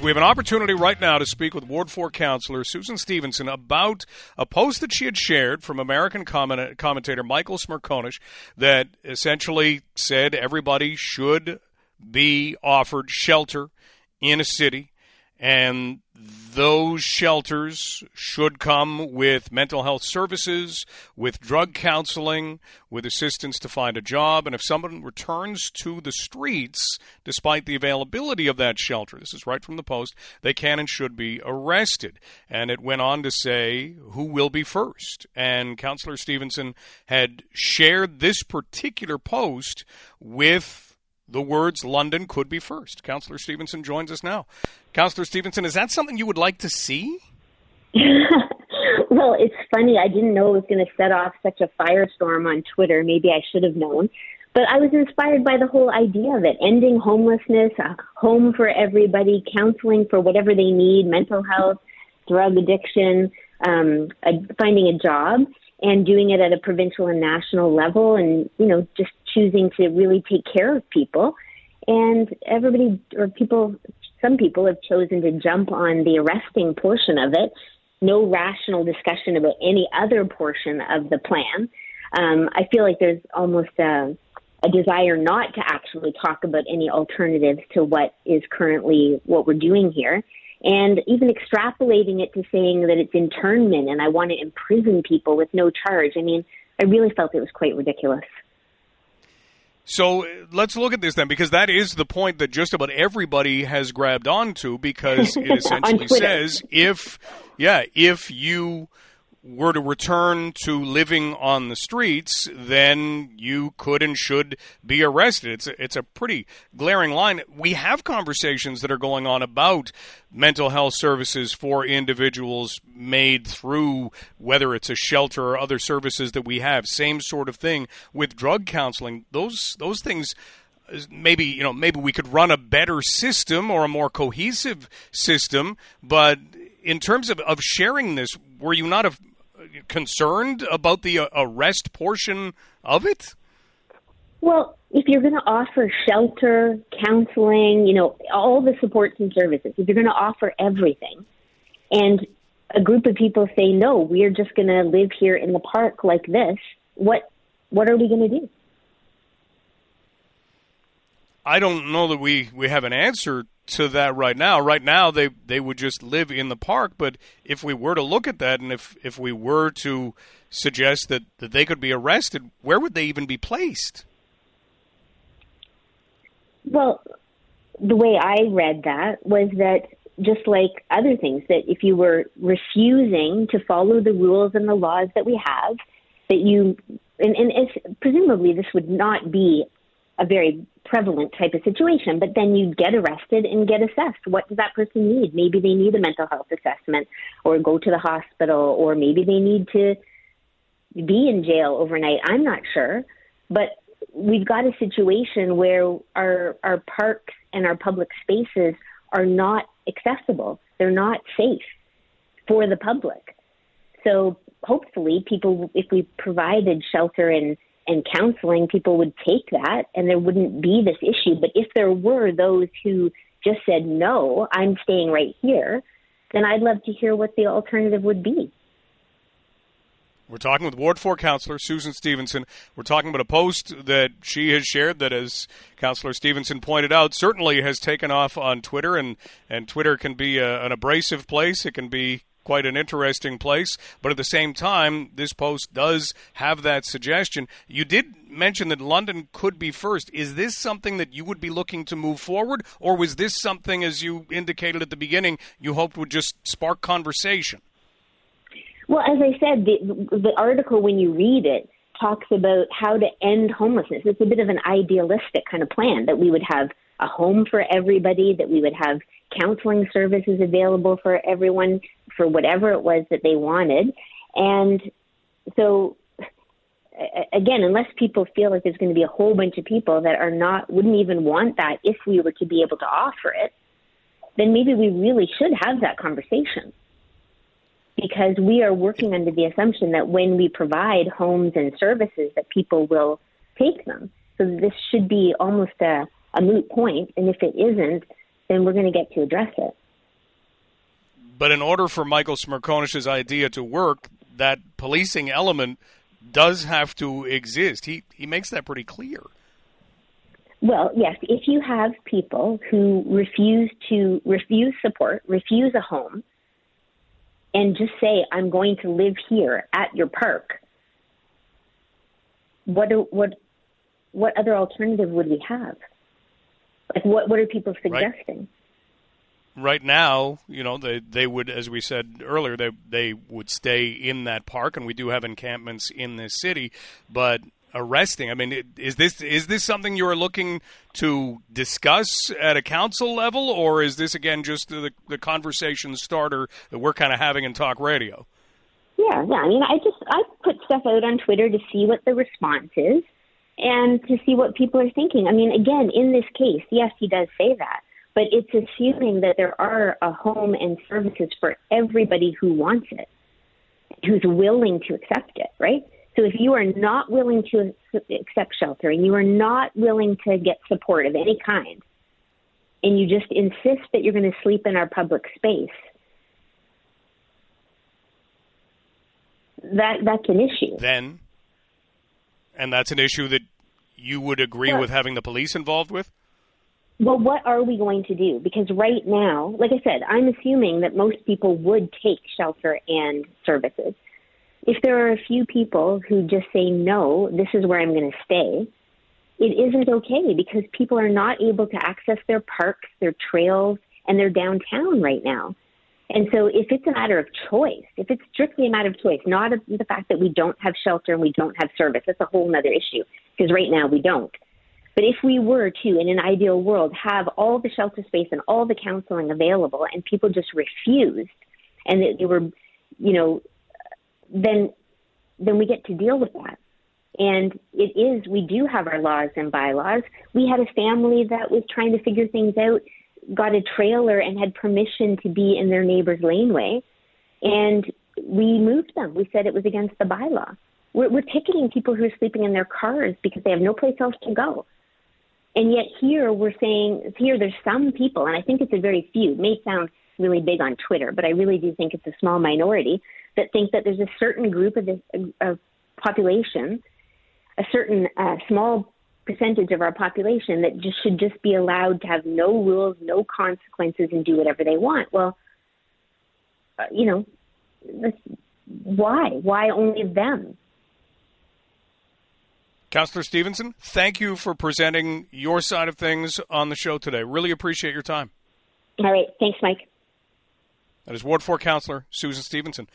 We have an opportunity right now to speak with Ward 4 Councillor Susan Stevenson about a post that she had shared from American commentator Michael Smerconish that essentially said everybody should be offered shelter in a city, and those shelters should come with mental health services, with drug counseling, with assistance to find a job. And if someone returns to the streets, despite the availability of that shelter, this is right from the Post, they can and should be arrested. And it went on to say, who will be first? And Councillor Stevenson had shared this particular post with the words, London could be first. Councillor Stevenson joins us now. Councillor Stevenson, is that something you would like to see? Well, it's funny. I didn't know it was going to set off such a firestorm on Twitter. Maybe I should have known. But I was inspired by the whole idea of it, ending homelessness, a home for everybody, counseling for whatever they need, mental health, drug addiction, finding a job, and doing it at a provincial and national level and, you know, just choosing to really take care of people. And some people have chosen to jump on the arresting portion of it. No rational discussion about any other portion of the plan. I feel like there's almost a desire not to actually talk about any alternatives to what is currently what we're doing here. And even extrapolating it to saying that it's internment and I want to imprison people with no charge. I mean, I really felt it was quite ridiculous. So let's look at this then, because that is the point that just about everybody has grabbed onto, because it essentially says if you were to return to living on the streets, then you could and should be arrested. It's a pretty glaring line. We have conversations that are going on about mental health services for individuals made through, whether it's a shelter or other services that we have, same sort of thing with drug counseling. Those things, maybe we could run a better system or a more cohesive system, but in terms of sharing this, were you not concerned about the arrest portion of it? Well, if you're going to offer shelter, counseling, all the supports and services, if you're going to offer everything, and a group of people say, no, we're just going to live here in the park like this, what are we going to do? I don't know that we have an answer to that right now. Right now, they would just live in the park. But if we were to look at that, and if we were to suggest that they could be arrested, where would they even be placed? Well, the way I read that was that, just like other things, that if you were refusing to follow the rules and the laws that we have, that you, and if, presumably this would not be a very prevalent type of situation, but then you get arrested and get assessed. What does that person need? Maybe they need a mental health assessment or go to the hospital, or maybe they need to be in jail overnight. I'm not sure, but we've got a situation where our parks and our public spaces are not accessible. They're not safe for the public. So hopefully people, if we provided shelter and counseling, people would take that and there wouldn't be this issue. But if there were those who just said, no, I'm staying right here, then I'd love to hear what the alternative would be. We're talking with Ward 4 Councillor Susan Stevenson. We're talking about a post that she has shared that, as Councillor Stevenson pointed out, certainly has taken off on Twitter, and Twitter can be an abrasive place. It can be quite an interesting place, but at the same time, this post does have that suggestion. You did mention that London could be first. Is this something that you would be looking to move forward, or was this something, as you indicated at the beginning, you hoped would just spark conversation? Well, as I said, the article, when you read it, talks about how to end homelessness. It's a bit of an idealistic kind of plan, that we would have a home for everybody, that we would have counseling services available for everyone for whatever it was that they wanted. And so, again, unless people feel like there's going to be a whole bunch of people that wouldn't even want that if we were to be able to offer it, then maybe we really should have that conversation. Because we are working under the assumption that when we provide homes and services, that people will take them. So this should be almost a moot point, and if it isn't, then we're going to get to address it. But in order for Michael Smerconish's idea to work, that policing element does have to exist. He makes that pretty clear. Well, yes, if you have people who refuse support, refuse a home, and just say, I'm going to live here at your park, what other alternative would we have? Like, what are people suggesting? Right now, you know, they would, as we said earlier, they would stay in that park, and we do have encampments in this city, but arresting, I mean, is this something you're looking to discuss at a council level, or is this, again, just the conversation starter that we're kind of having in talk radio? Yeah, I mean, I put stuff out on Twitter to see what the response is and to see what people are thinking. I mean, again, in this case, yes, he does say that, but it's assuming that there are a home and services for everybody who wants it, who's willing to accept it, right? So if you are not willing to accept shelter and you are not willing to get support of any kind, and you just insist that you're going to sleep in our public space, that's an issue. Then, and that's an issue that you would agree with having the police involved with? Well, what are we going to do? Because right now, like I said, I'm assuming that most people would take shelter and services. If there are a few people who just say, no, this is where I'm going to stay, it isn't okay because people are not able to access their parks, their trails, and their downtown right now. And so if it's a matter of choice, if it's strictly a matter of choice, not the fact that we don't have shelter and we don't have service, that's a whole other issue because right now we don't. But if we were to, in an ideal world, have all the shelter space and all the counseling available and people just refused and that they were, you know, then we get to deal with that. And it is, we do have our laws and bylaws. We had a family that was trying to figure things out, got a trailer and had permission to be in their neighbor's laneway. And we moved them. We said it was against the bylaw. We're picketing people who are sleeping in their cars because they have no place else to go. And yet here we're saying, here there's some people, and I think it's a very few, it may sound really big on Twitter, but I really do think it's a small minority that think that there's a certain group of this population, a certain small percentage of our population that just should just be allowed to have no rules, no consequences, and do whatever they want. Well, you know, why? Why only them? Councillor Stevenson, thank you for presenting your side of things on the show today. Really appreciate your time. All right. Thanks, Mike. That is Ward 4 Councillor Susan Stevenson.